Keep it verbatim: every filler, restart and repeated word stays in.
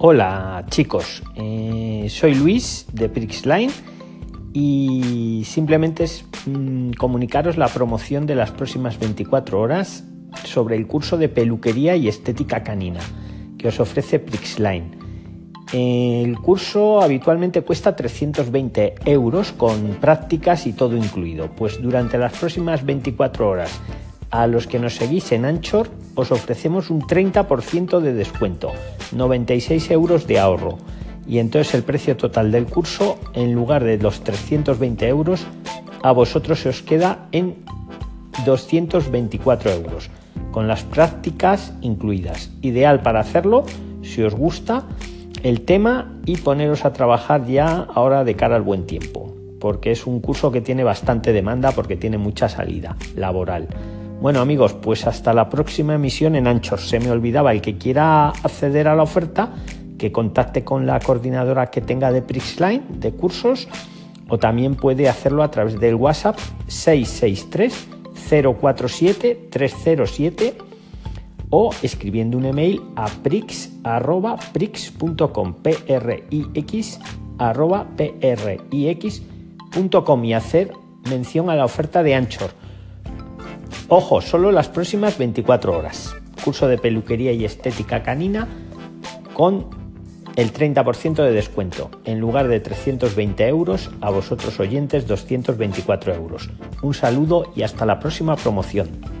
Hola chicos, eh, soy Luis de PRIXLINE y simplemente es mmm, comunicaros la promoción de las próximas veinticuatro horas sobre el curso de peluquería y estética canina que os ofrece PRIXLINE. El curso habitualmente cuesta trescientos veinte euros con prácticas y todo incluido, pues durante las próximas veinticuatro horas a los que nos seguís en Anchor os ofrecemos un treinta por ciento de descuento, noventa y seis euros de ahorro, y entonces el precio total del curso, en lugar de los trescientos veinte euros, a vosotros se os queda en doscientos veinticuatro euros con las prácticas incluidas. Ideal para hacerlo si os gusta el tema y poneros a trabajar ya ahora de cara al buen tiempo, porque es un curso que tiene bastante demanda, porque tiene mucha salida laboral. Bueno amigos, pues hasta la próxima emisión en Anchor. Se me olvidaba, el que quiera acceder a la oferta, que contacte con la coordinadora que tenga de PRIXLINE de cursos, o también puede hacerlo a través del WhatsApp seis seis tres, cero cuatro siete, tres cero siete o escribiendo un email a prix arroba prix punto com, p r i x arroba p r i x punto com, y hacer mención a la oferta de Anchor. Ojo, solo las próximas veinticuatro horas. Curso de peluquería y estética canina con el treinta por ciento de descuento. En lugar de trescientos veinte euros, a vosotros oyentes doscientos veinticuatro euros. Un saludo y hasta la próxima promoción.